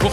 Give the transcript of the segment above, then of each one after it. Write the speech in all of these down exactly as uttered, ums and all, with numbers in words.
Pour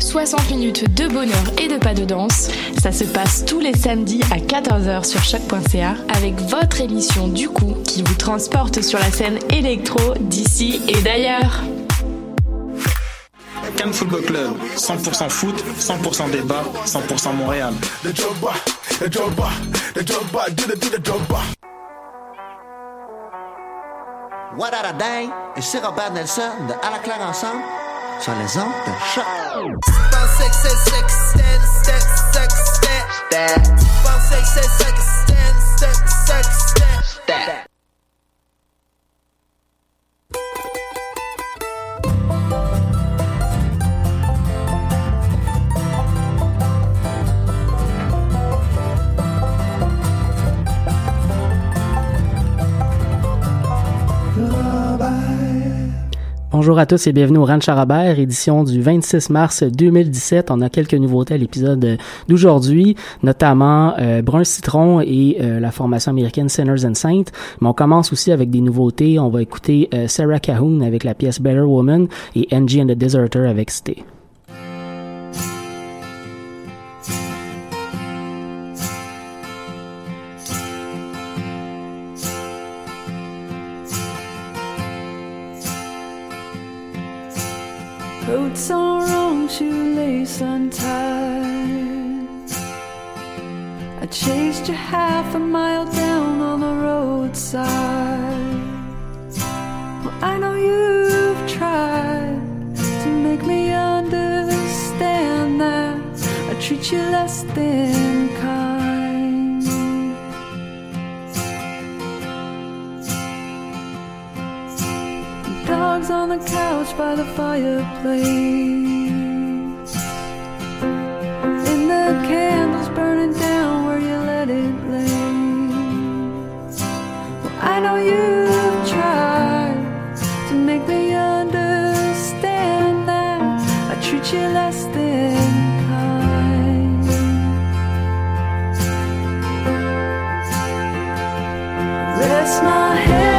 soixante minutes de bonheur et de pas de danse, ça se passe tous les samedis à quatorze heures sur choc.ca avec votre émission Du Coup qui vous transporte sur la scène électro d'ici et d'ailleurs. Cannes Football Club, cent pour cent foot, cent pour cent débat, cent pour cent Montréal. What a day! Ici Robert Nelson de Alaclair Ensemble. Sur les ondes de Choc. Tu pensais que c'est ça que c'était, c'était, c'était, c'était, c'était. Tu pensais que c'est ça que c'était, c'était, c'était, c'était, c'était. Bonjour à tous et bienvenue au Laurent Charabert, édition du vingt-six mars deux mille dix-sept. On a quelques nouveautés à l'épisode d'aujourd'hui, notamment euh, Brun Citron et euh, la formation américaine Sinners and Saints. Mais on commence aussi avec des nouveautés. On va écouter euh, Sarah Cahoon avec la pièce Better Woman et Angie and the Deserter avec Cité. Boots on wrong, shoelace untied. I chased you half a mile down on the roadside. Well, I know you've tried to make me understand that I treat you less than kind. Dogs on the couch by the fireplace, and the candles burning down where you let it blaze. Well, I know you've tried to make me understand that I treat you less than kind. Rest my head. Ooh.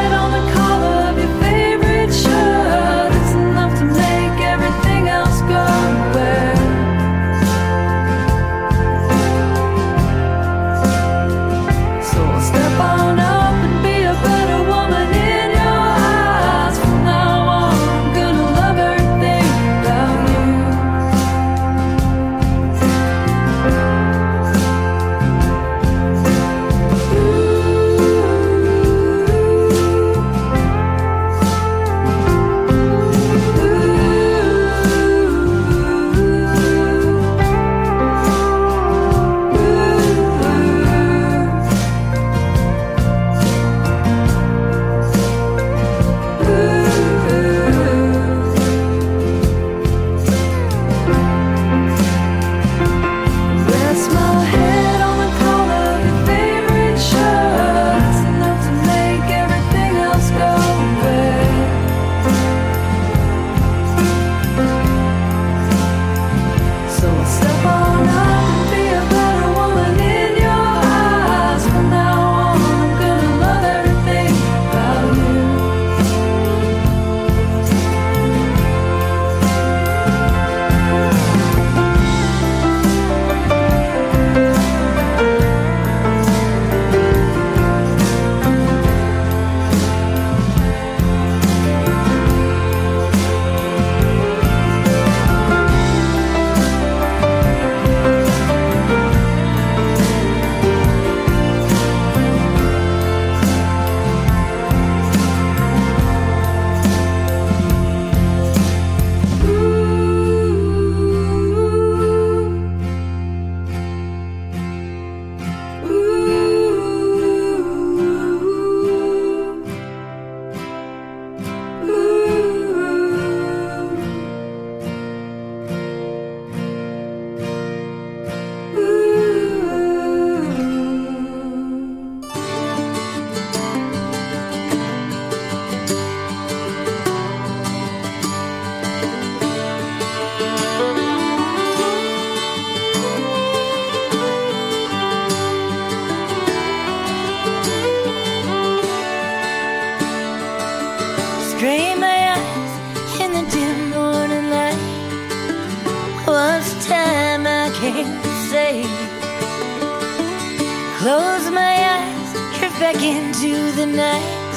close my eyes, drift back into the night.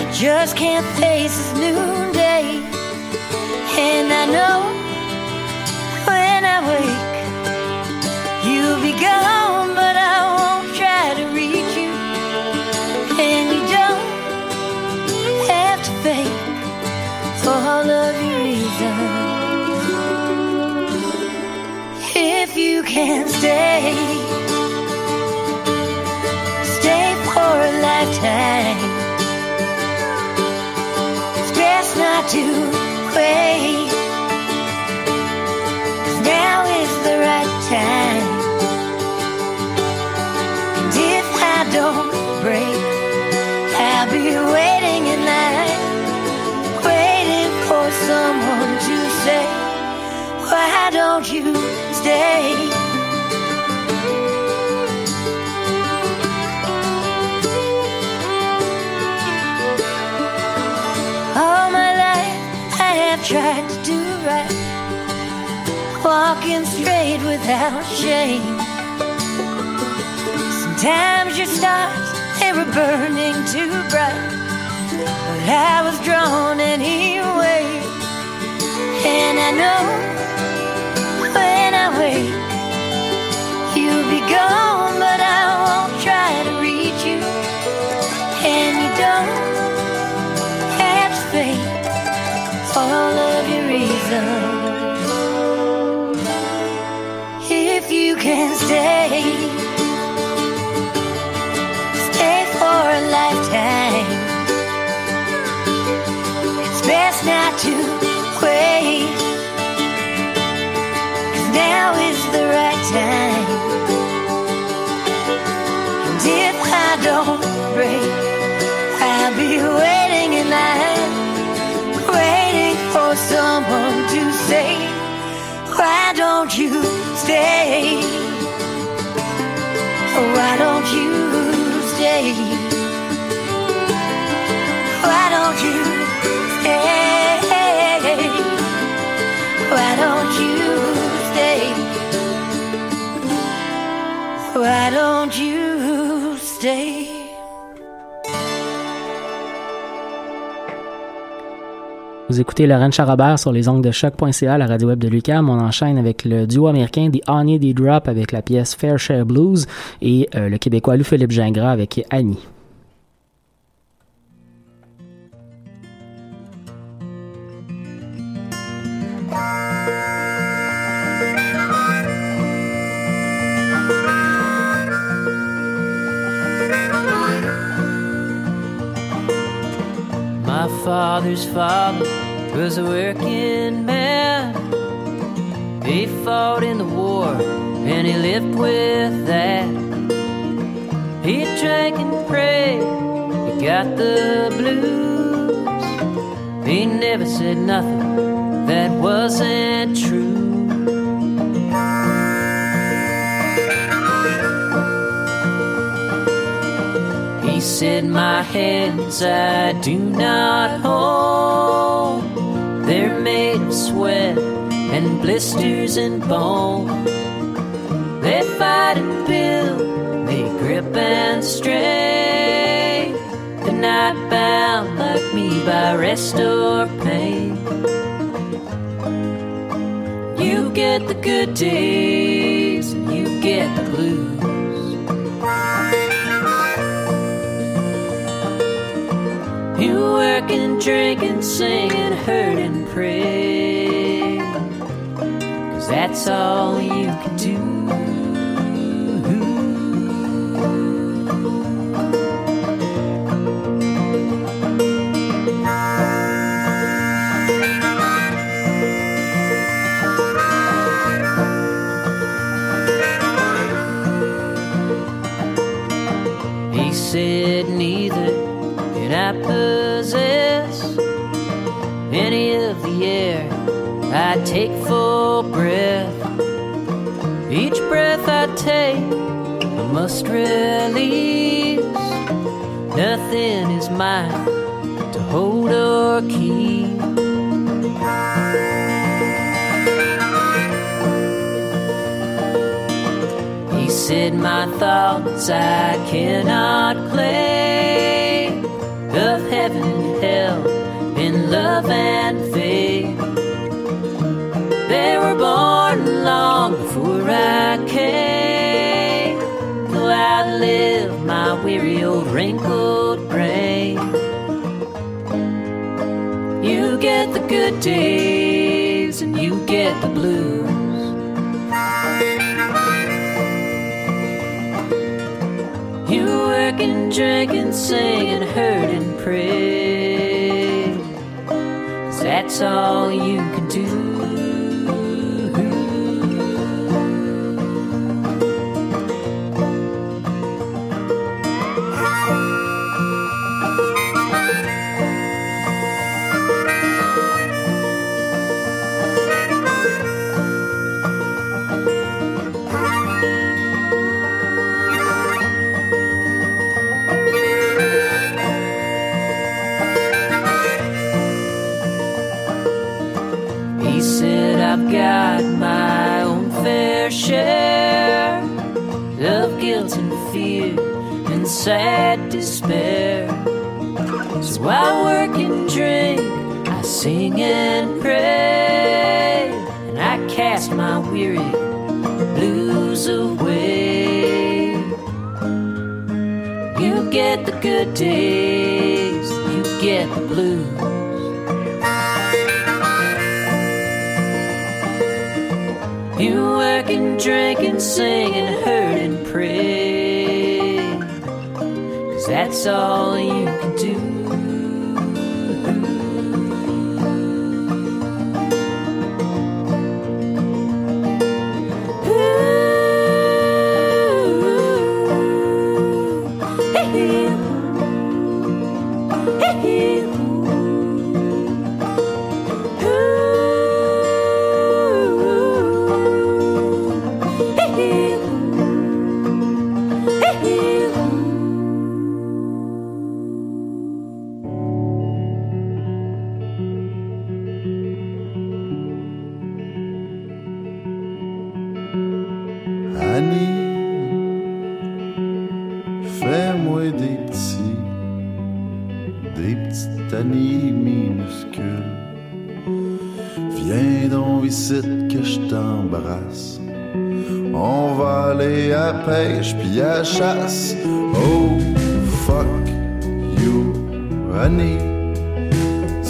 I just can't face this noonday. And I know when I wake, you'll be gone, but I won't try to reach you. And you don't have to fake all of your reasons if you can stay. Lifetime. It's best not to wait, 'cause now is the right time. And if I don't break, I'll be waiting in line, waiting for someone to say, why don't you stay? Tried to do right, walking straight without shame. Sometimes your stars, they were burning too bright, but I was drawn anyway. And I know when I wake, you'll be gone, but I won't try to reach you. And you don't have to fake all of your reasons if you can stay. Stay for a lifetime. It's best not to wait, 'cause now is the right time. And if I don't break, I'll be waiting in line, someone to say, why don't you stay? Oh, why don't you stay? Why don't you stay? Why don't you stay? Why don't you stay? Vous écoutez Laurent Charabert sur les ongles de choc point c a, la radio web de l'U Q A M. On enchaîne avec le duo américain The Any De Drop avec la pièce Fair Share Blues et euh, le Québécois Louis-Philippe Gingras avec Annie. Father's father was a working man. He fought in the war and he lived with that. He drank and prayed, he got the blues. He never said nothing that wasn't true. In my hands I do not hold, they're made of sweat and blisters and bone. They fight and build, they grip and stray. They're not bound like me by rest or pain. You get the good days, you get the blues. You work and drink and sing and hurt and pray, 'cause that's all you can do. He said neither did I possess any of the air I take full breath. Each breath I take I must release. Nothing is mine to hold or keep. He Sit my thoughts, I cannot play. Of heaven, hell, in love and faith, they were born long before I came. Though I live my weary old wrinkled brain, you get the good days and you get the blues. You working, drinking, singing, hurting, pray. 'Cause that's all you can do. I've got my own fair share of guilt and fear and sad despair. So I work and drink, I sing and pray, and I cast my weary blues away. You get the good days, you get the blues. You working, drinking, singing, hurting, pray. 'Cause that's all you can do. Puis à chasse. Oh fuck you, honey.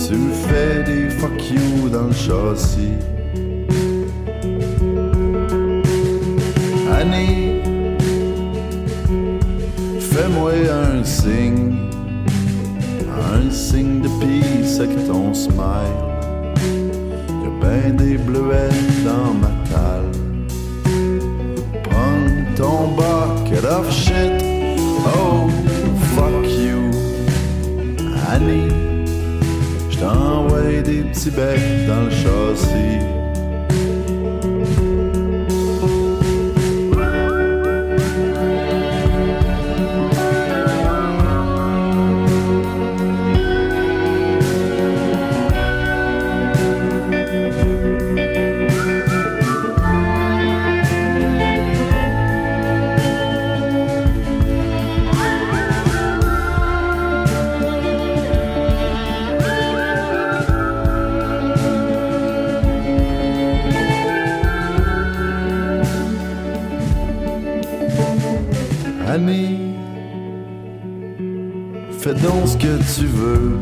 Tu me fais des fuck you dans le châssis. Honey, fais-moi un signe, un signe de peace avec ton smile. Y'a ben des bleuettes dans ma talle. Don't bucket of shit. Oh, fuck you, honey. J't'envoie des petits becs dans le châssis. Fais donc ce que tu veux,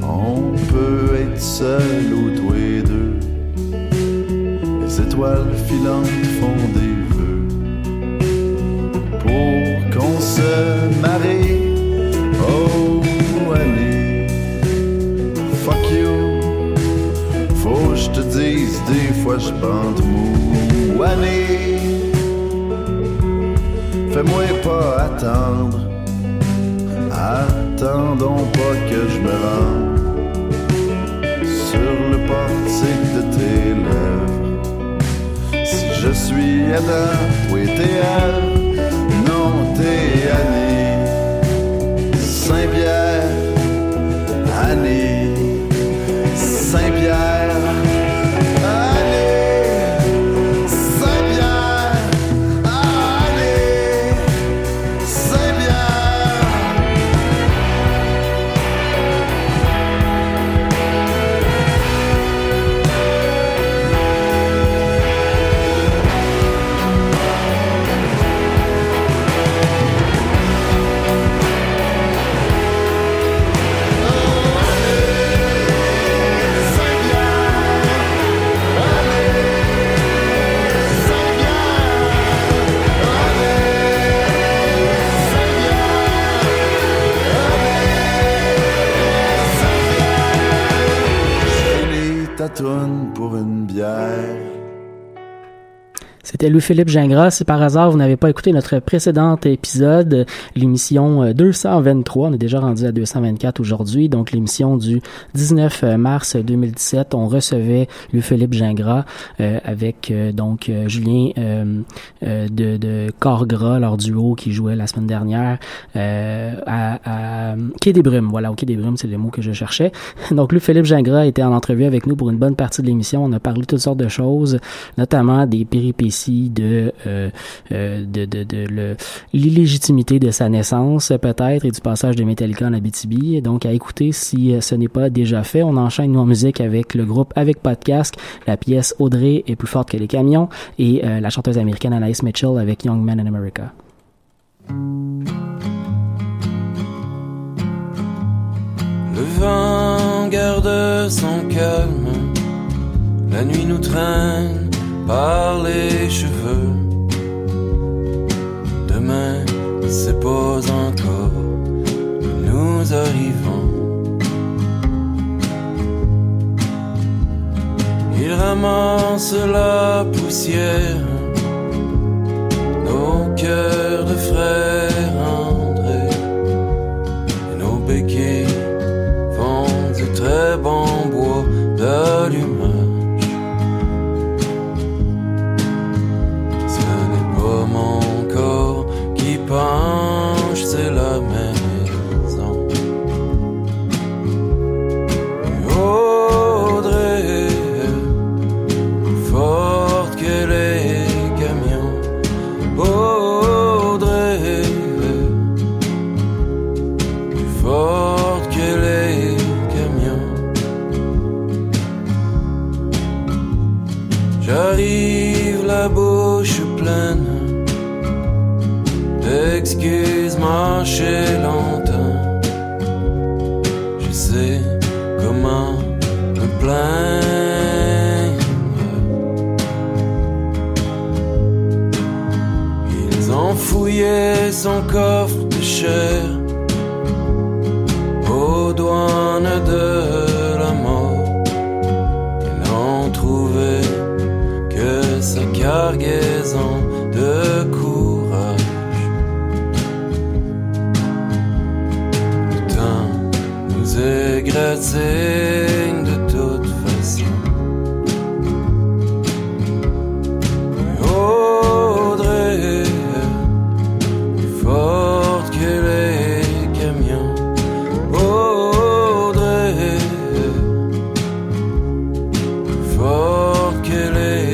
on peut être seul ou toi et deux. Les étoiles filantes font des vœux pour qu'on se marie. Oh, allez, fuck you. Faut que je te dise, des fois je pente mou. Allez, fais-moi pas attendre. Attendons pas que je me rende sur le portique de tes lèvres. Si je suis Adam, toi t'es Ève, non t'es Annie Saint-Pierre. Annie Saint-Pierre. Annie Saint-Pierre. Ah! C'était Louis-Philippe Gingras. Si par hasard vous n'avez pas écouté notre précédent épisode, l'émission deux cent vingt-trois, on est déjà rendu à deux cent vingt-quatre aujourd'hui, donc l'émission du dix-neuf mars deux mille dix-sept, on recevait Louis-Philippe Gingras euh, avec euh, donc euh, Julien euh, euh, de, de Corps Gras, leur duo qui jouait la semaine dernière euh, à, à Quai des Brumes. Voilà, au Quai des Brumes, c'est le mot que je cherchais. Donc Louis-Philippe Gingras était en entrevue avec nous pour une bonne partie de l'émission. On a parlé de toutes sortes de choses, notamment des péripéties de euh, euh, de, de, de, de le, l'illégitimité de sa naissance peut-être et du passage de Metallica en Abitibi. Donc à écouter si ce n'est pas déjà fait. On enchaîne nous en musique avec le groupe Avec Podcast, la pièce Audrey est plus forte que les camions et euh, la chanteuse américaine Anaïs Mitchell avec Young Man in America. Le vent garde son calme, la nuit nous traîne par les cheveux. Demain, c'est pas encore que nous arrivons. Il ramasse la poussière, nos cœurs de frères André, et nos béquilles font du très bon bois d'allumage. Ce n'est pas mon corps qui penche, c'est la maison. Audrey, plus forte que les camions. Audrey, plus forte. J'arrive la bouche pleine d'excuses, marcher longtemps. Je sais comment me plaindre. Ils ont fouillé son coffre de chair aux douanes de la mort. Ils n'ont trouvé sa cargaison de courage. Le temps nous est gratigne de toute façon. Audrey, plus forte que les camions. Audrey, plus forte que les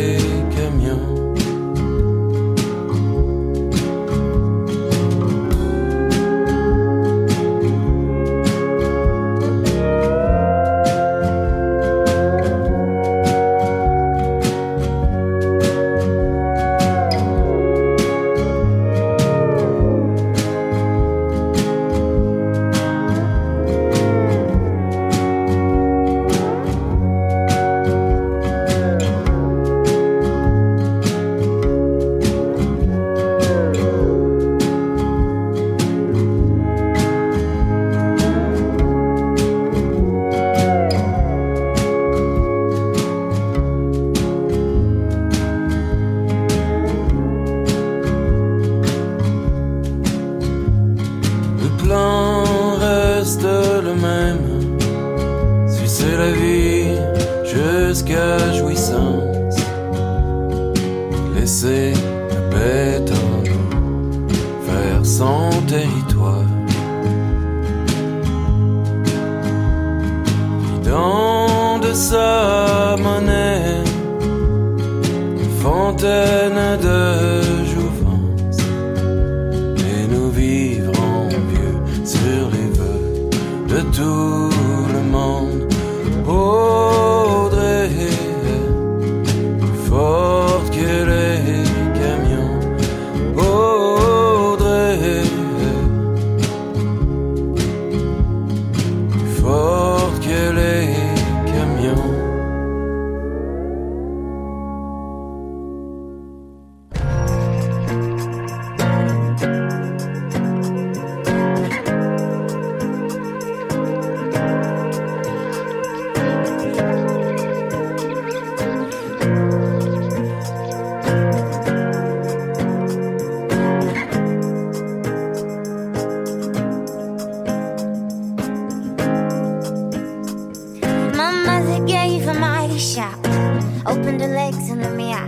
opened her legs in the meow.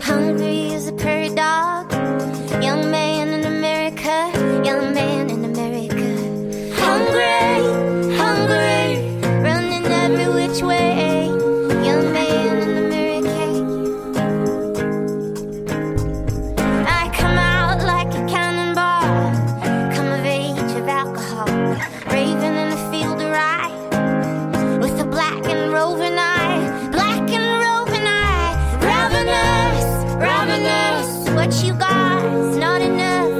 Hungry as a prairie dog, young man in America, young man in America. Hungry, hungry, running every which way, young man in America. I come out like a cannonball, come of age of alcohol, raving in a field of rye, with a black and roving eye. What you got is not enough,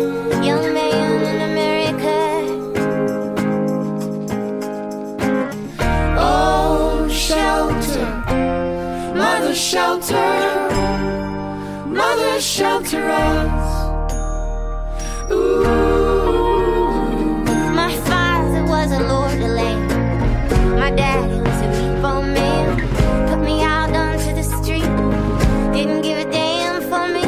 young man in America. Oh, shelter, mother shelter, mother shelter us. Ooh. My father was a lord of land, my daddy was a repo man, put me out onto the street, didn't give a damn for me.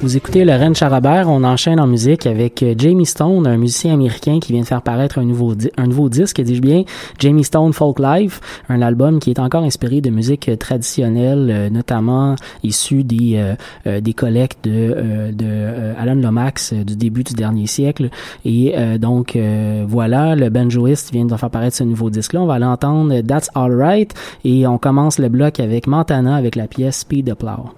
Vous écoutez Laurent Charabert, on enchaîne en musique avec Jamie Stone, un musicien américain qui vient de faire paraître un nouveau, di- un nouveau disque, dis-je bien, Jamie Stone Folk Life, un album qui est encore inspiré de musique traditionnelle, notamment issue des, euh, des collectes de, euh, de euh, Alan Lomax du début du dernier siècle. Et euh, donc, euh, voilà, le banjoiste vient de faire paraître ce nouveau disque-là. On va l'entendre, That's All Right, et on commence le bloc avec Montana avec la pièce Speed the Plow.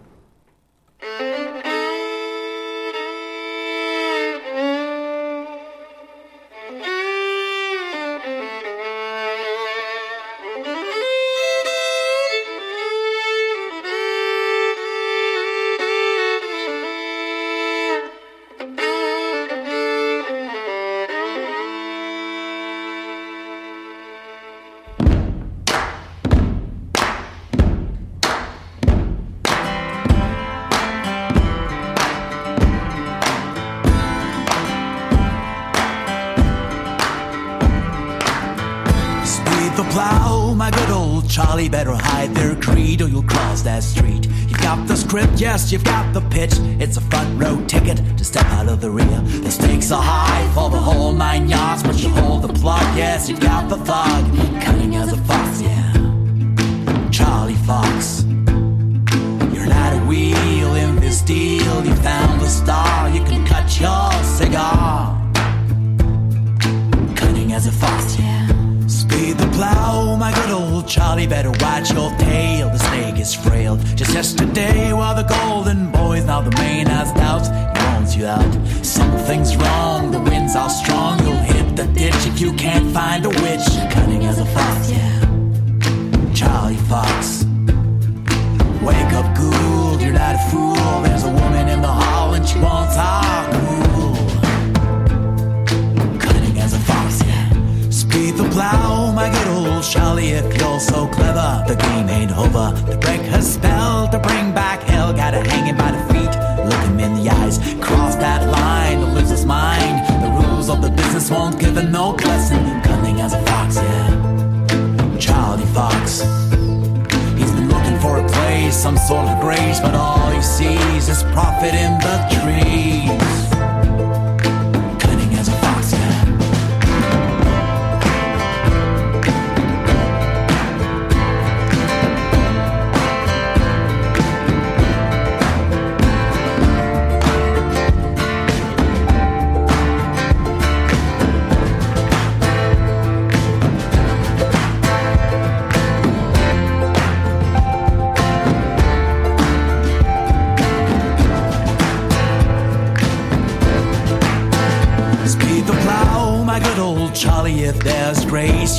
Better hide their creed or you'll cross that street. You've got the script, yes, you've got the pitch. It's a front row ticket to step out of the rear. The stakes are high for the whole nine yards, but you hold the plug, yes, you've got the thug. Cunning as a fox, yeah, Charlie Fox. You're not a wheel in this deal. You found the star, you can cut your cigar. Cunning as a fox, yeah. Speed the plow, my good old Charlie, better watch your tail, the snake is frail. Just yesterday while the golden boys, now the main has doubts, drowns you out. Something's wrong, the winds are strong, you'll hit the ditch if you can't find a witch. Cunning as a fox, yeah, Charlie Fox. Wake up, Gould, you're not a fool, there's a woman in the hall and she wants our cool. Cunning as a fox, yeah. Speed the plow, my good old Charlie, if you're so clever, the game ain't over. To break her spell, to bring back hell, gotta hang him by the feet, look him in the eyes. Cross that line, or lose his mind. The rules of the business won't give a no lesson. Cunning as a fox, yeah, Charlie Fox. He's been looking for a place, some sort of grace, but all he sees is profit in the trees.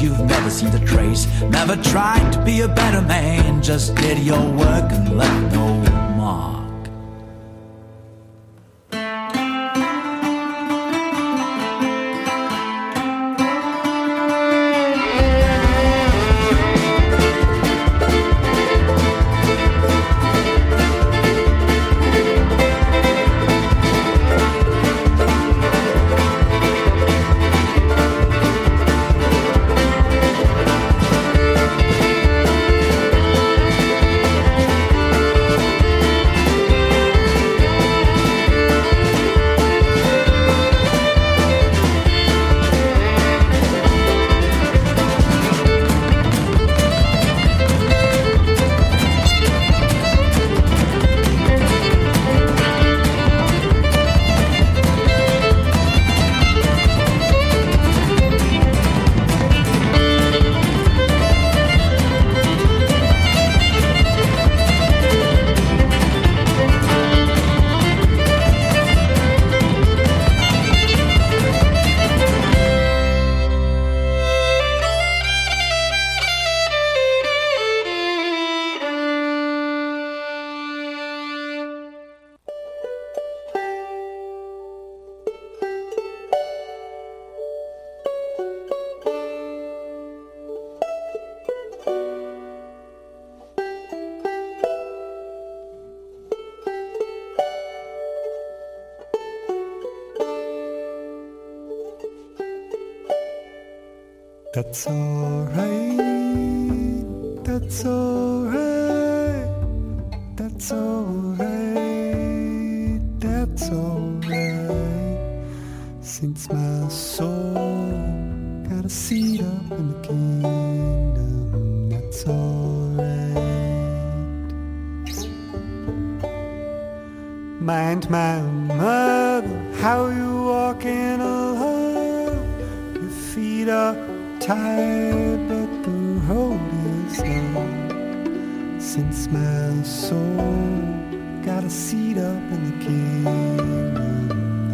You've never seen the trace, never tried to be a better man, just did your work and left no mark. That's alright, that's alright, that's alright, that's alright, since my soul got a seat up in the kingdom, that's alright. Mind my mother, how you walking alone, your feet are tired but the road is long, since my soul got a seat up in the kingdom,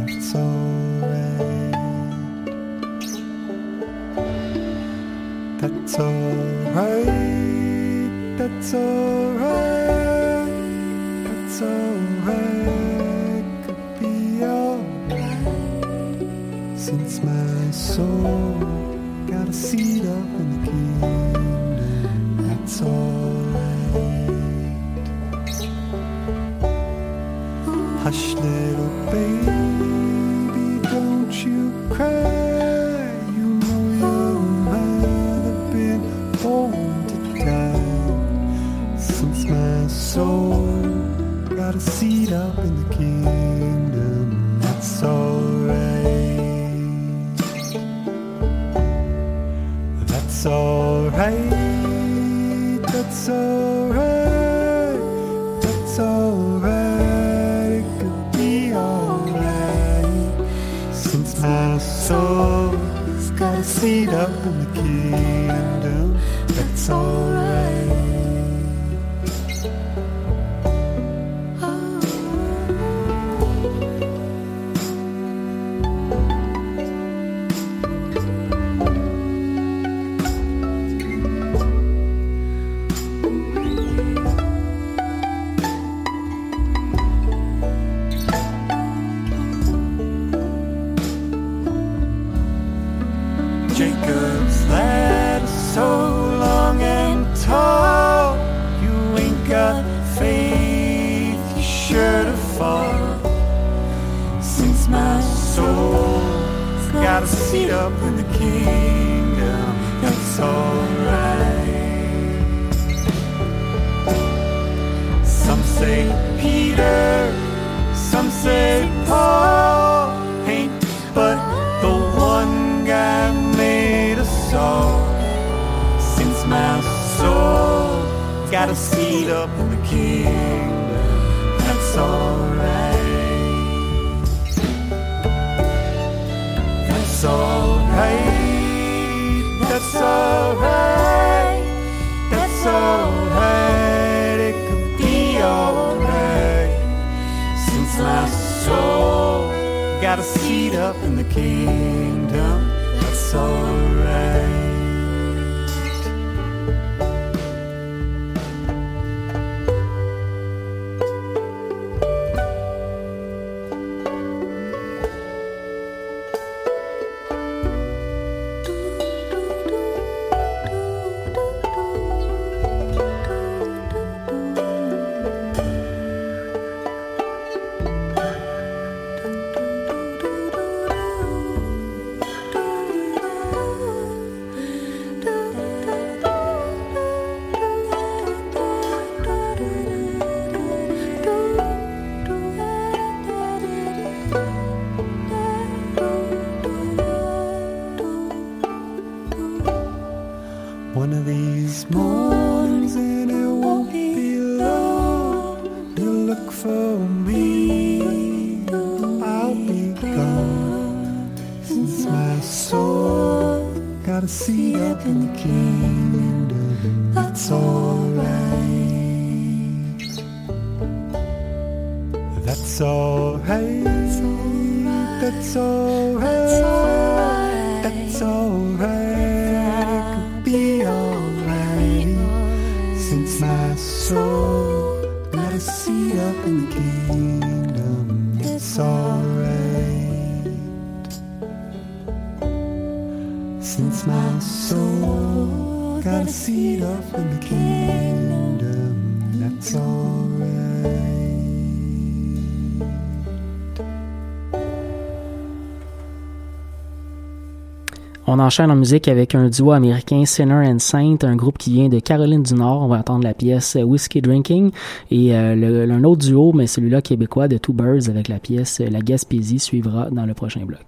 that's alright. That's alright, that's alright, that's alright, could be alright, since my soul got a seat up in the kingdom, that's alright. Hush, little baby, don't you cry. You know your mother been born to die. Since my soul got a seat up in the kingdom, that's alright. That's alright. That's alright. That's alright. My soul's got a seat up in the kingdom, that's alright. On enchaîne en musique avec un duo américain, Sinners and Saints, un groupe qui vient de Caroline du Nord. On va entendre la pièce Whiskey Drinking et euh, le, le, un autre duo, mais celui-là québécois, de Two Birds avec la pièce La Gaspésie suivra dans le prochain bloc.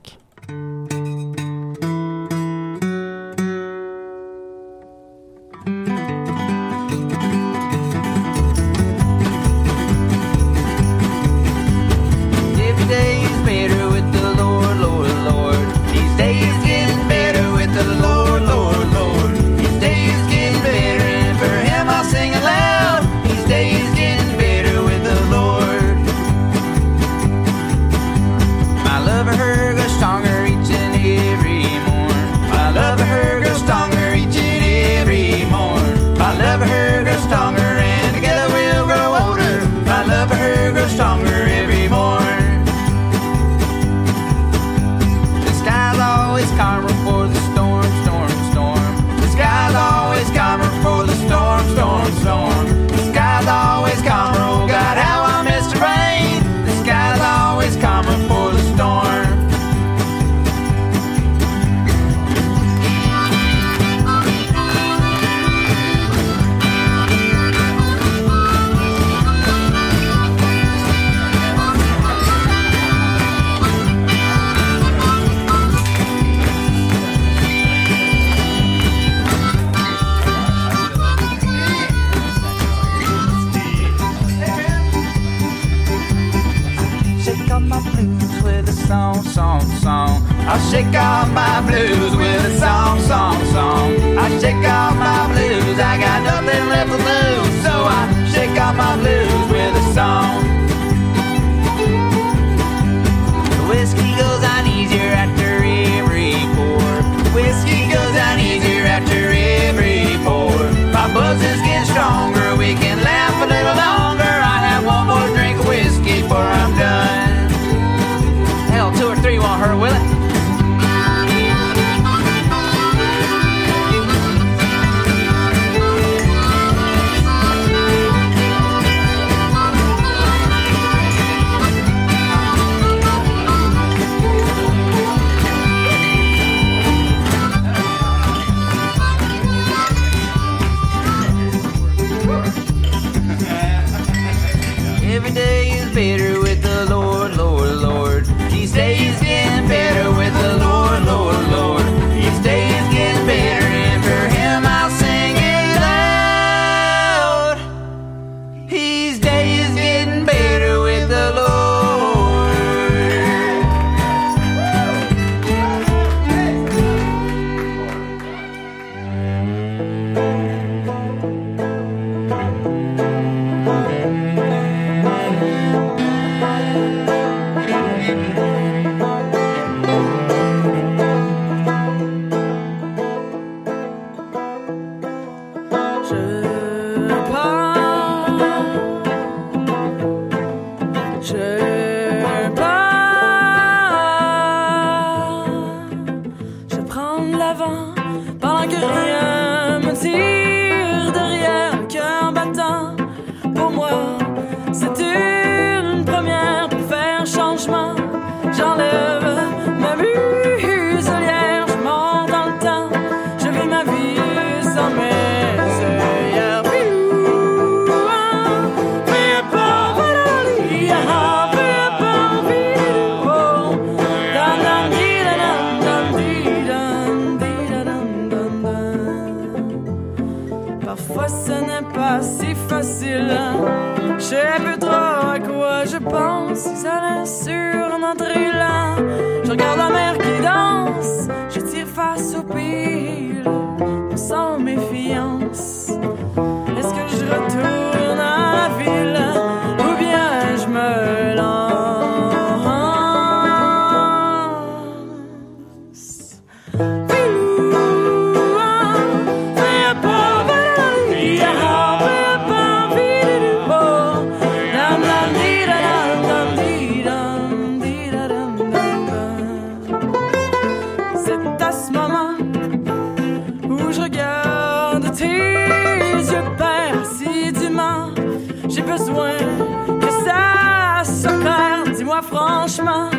Franchement,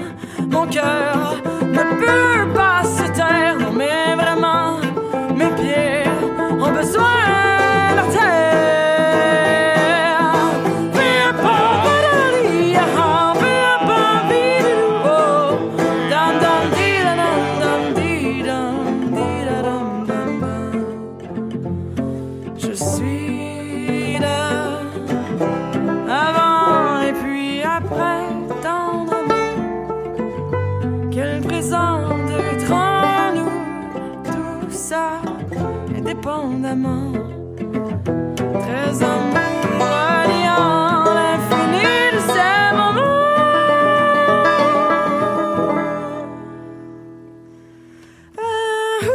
mon cœur ne peut pas se taire, mais indépendamment, très amour reliant l'infini de ces moments. Ah,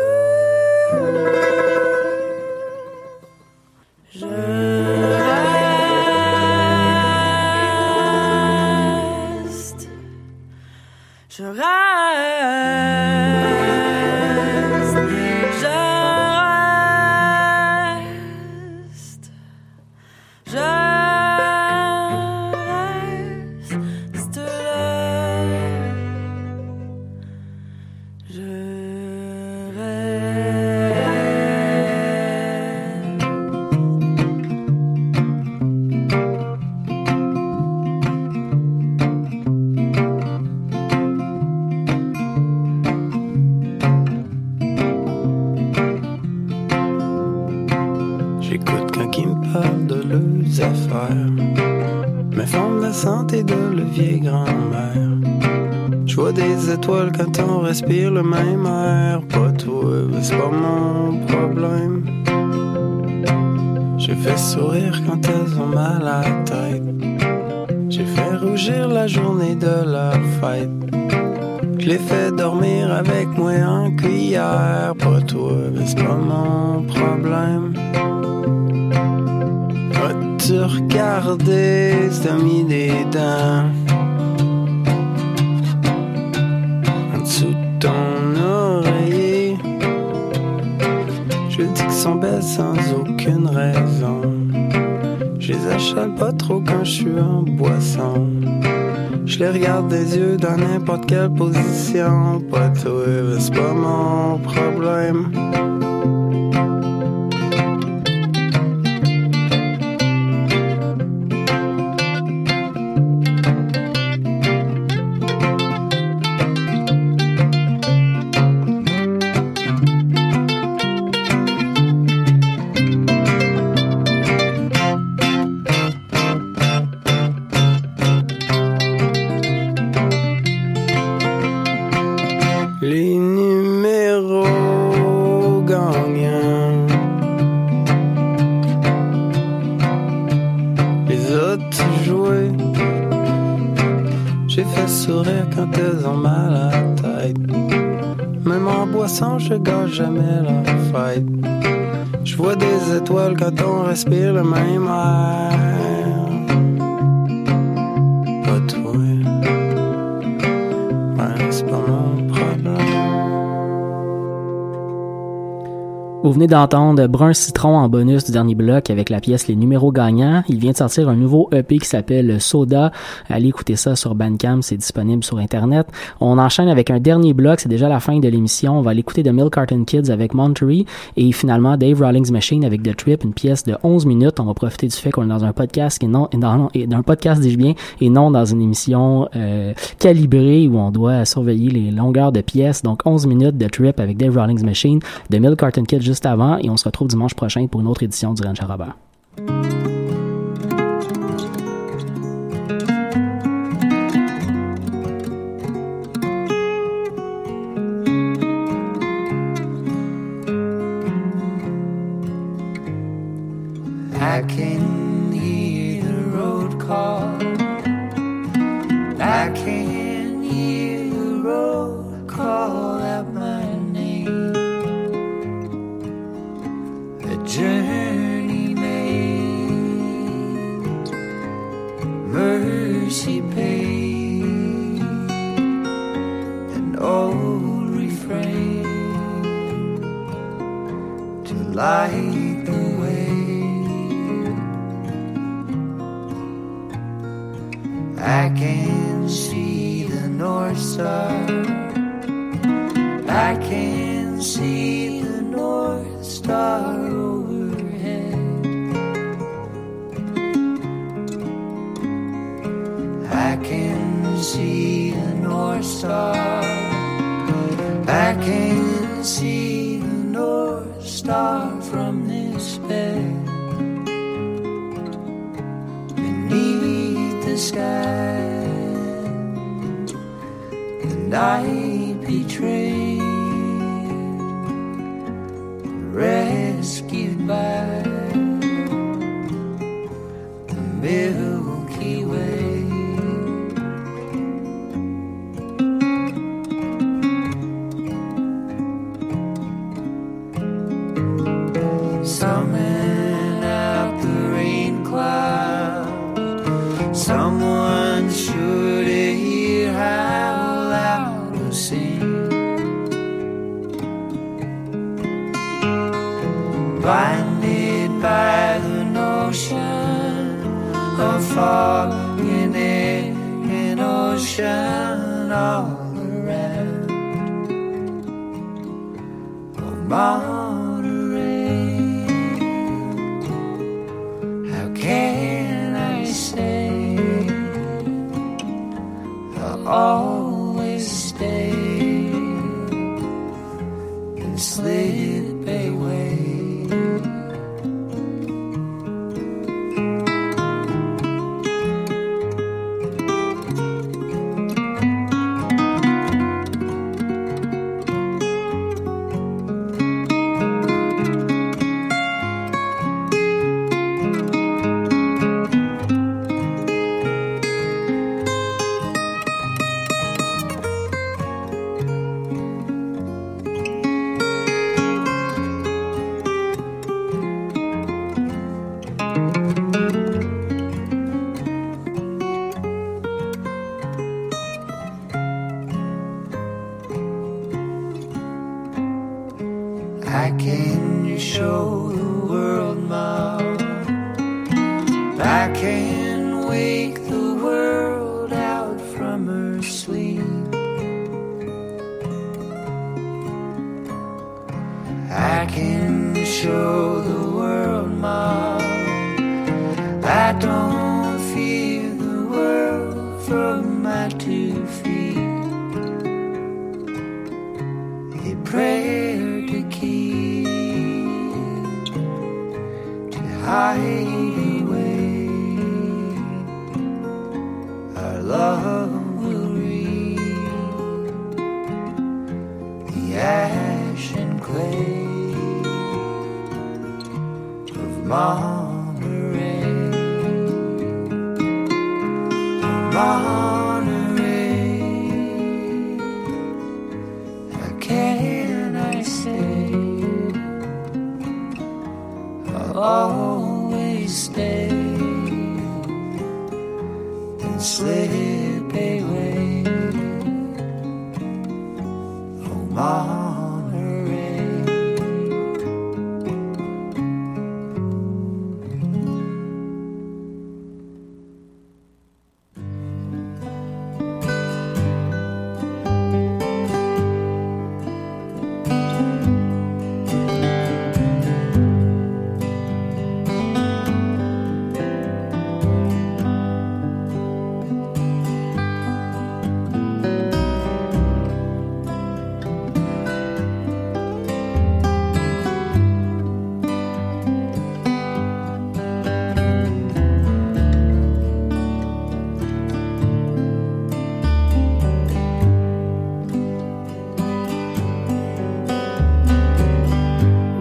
je reste, je reste. Quand on respire le même air, pas toi, c'est pas mon problème. J'ai fait sourire quand elles ont mal à la tête. J'ai fait rougir la journée de la fête. Je l'ai fait dormir avec moi en cuillère, pas toi, c'est pas mon problème. As-tu regardé cet ami des dents? Ton oreiller, je dis qu'ils sont belles sans aucune raison. Je les achale pas trop quand je suis en boisson. Je les regarde des yeux dans n'importe quelle position. Pas toi, c'est pas mon problème. Je gâche jamais la fête. Je vois des étoiles quand on respire le même air. Pas toi, ben, c'est pas mon problème. Vous venez d'entendre Brun Citron en bonus du dernier bloc avec la pièce Les Numéros Gagnants. Il vient de sortir un nouveau E P qui s'appelle Soda. Allez écouter ça sur Bandcamp, c'est disponible sur Internet. On enchaîne avec un dernier bloc, c'est déjà la fin de l'émission. On va aller écouter The Milk Carton Kids avec Monterey et finalement Dave Rawlings Machine avec The Trip, une pièce de onze minutes. On va profiter du fait qu'on est dans un podcast et non, dans un podcast, dis-je bien, et non dans une émission euh, calibrée où on doit surveiller les longueurs de pièces. Donc onze minutes de Trip avec Dave Rawlings Machine, The Milk Carton Kids juste avant, et on se retrouve dimanche prochain pour une autre édition du Laurent Charabert. I can hear the road call. I can hear the road call out my name. The journey made, mercy paid, an old refrain to light the way. I can see the North Star. I can see the North Star overhead. I can see the North Star. I can see the North Star from this bed. The sky, the night betrayed, rest Milky Way. Summon out the rain cloud. Someone's sure to hear how loud you sing. Blinded by the notion of fog in an ocean all around. Oh, Monterey, how can I say I'll always stay and slip away?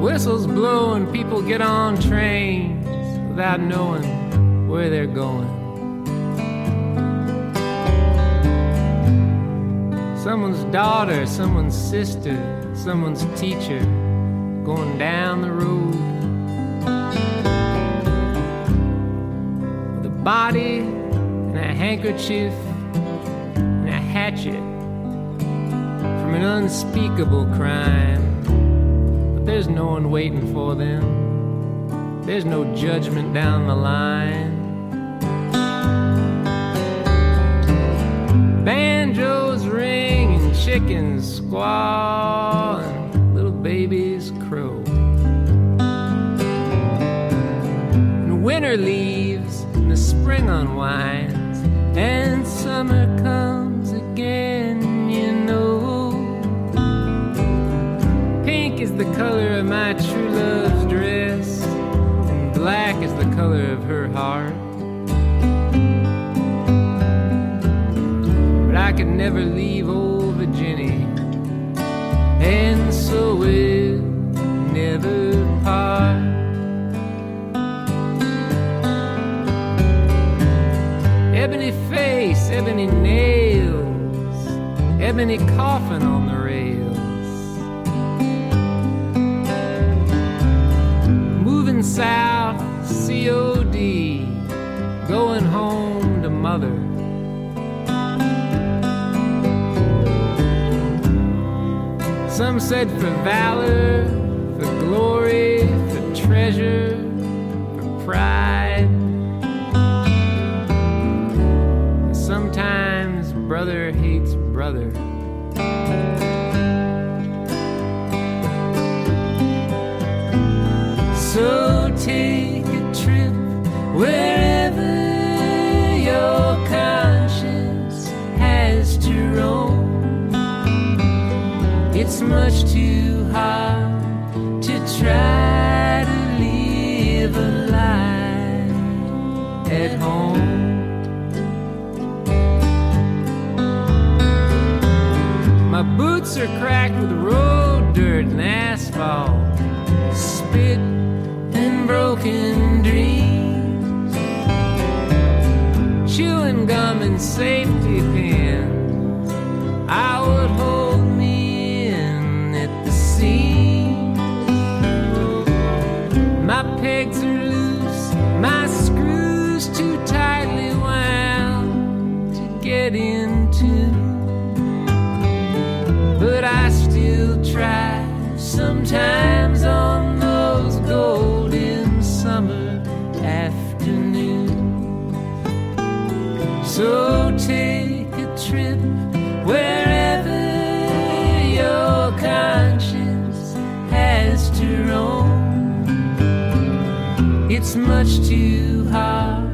Whistles blow and people get on trains without knowing where they're going. Someone's daughter, someone's sister, someone's teacher going down the road with a body and a handkerchief and a hatchet from an unspeakable crime. There's no one waiting for them. There's no judgment down the line. Banjos ring and chickens squall and little babies crow. And winter leaves and the spring unwinds and summer comes again, you know. Pink is the color of my true love's dress, and black is the color of her heart. But I could never leave old Virginia, and so we'll never part. Ebony face, ebony nails, ebony coffin on the rails. Moving south, C O D, going home to mother. Some said for valor, for glory, for treasure, for pride. Sometimes brother hates brother. So take a trip wherever your conscience has to roam. It's much too hard to try to live a life at home. My boots are cracked with road dirt and asphalt, spit and broken dreams, chewing gum and safety pins. I would hold me in at the seams. My pegs are loose, my screws too tightly wound to get into. But I still try sometimes on those golden summer afternoons. So take a trip wherever your conscience has to roam. It's much too hard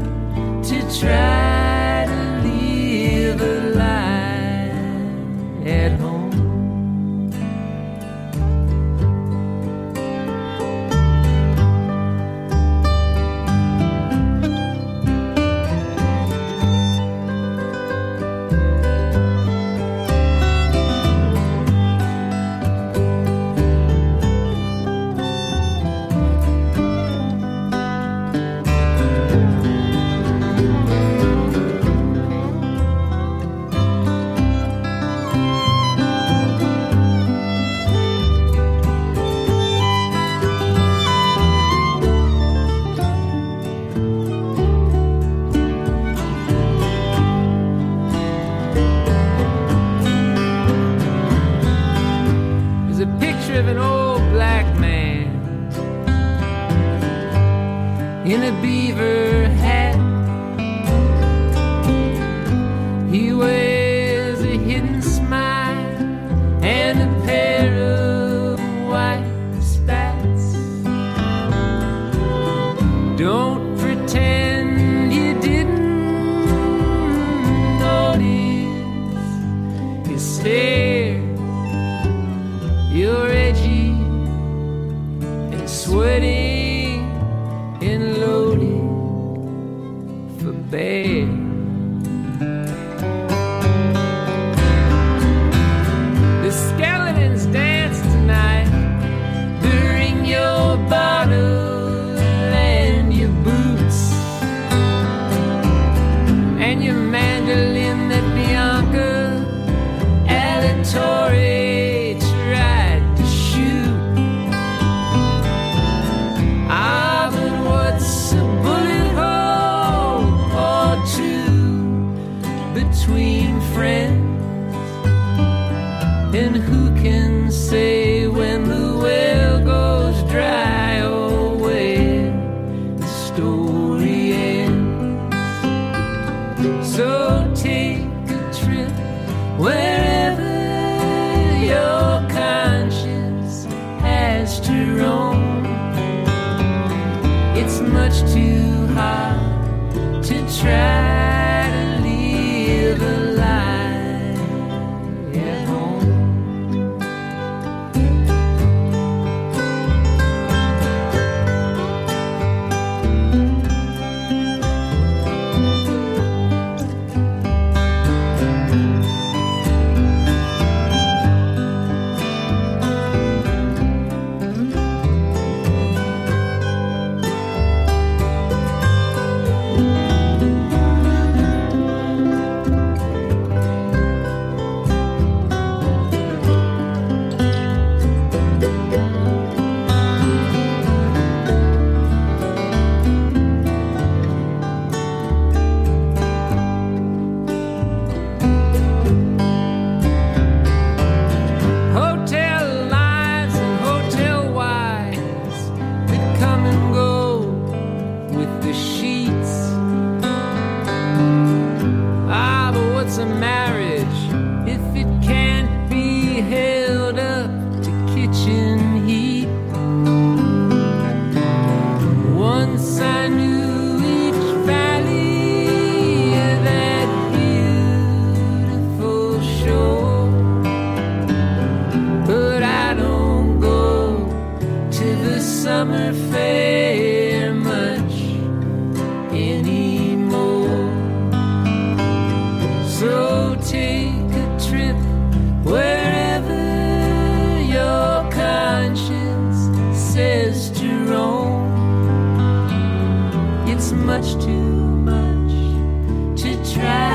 to try to live a life at home. much too much to try.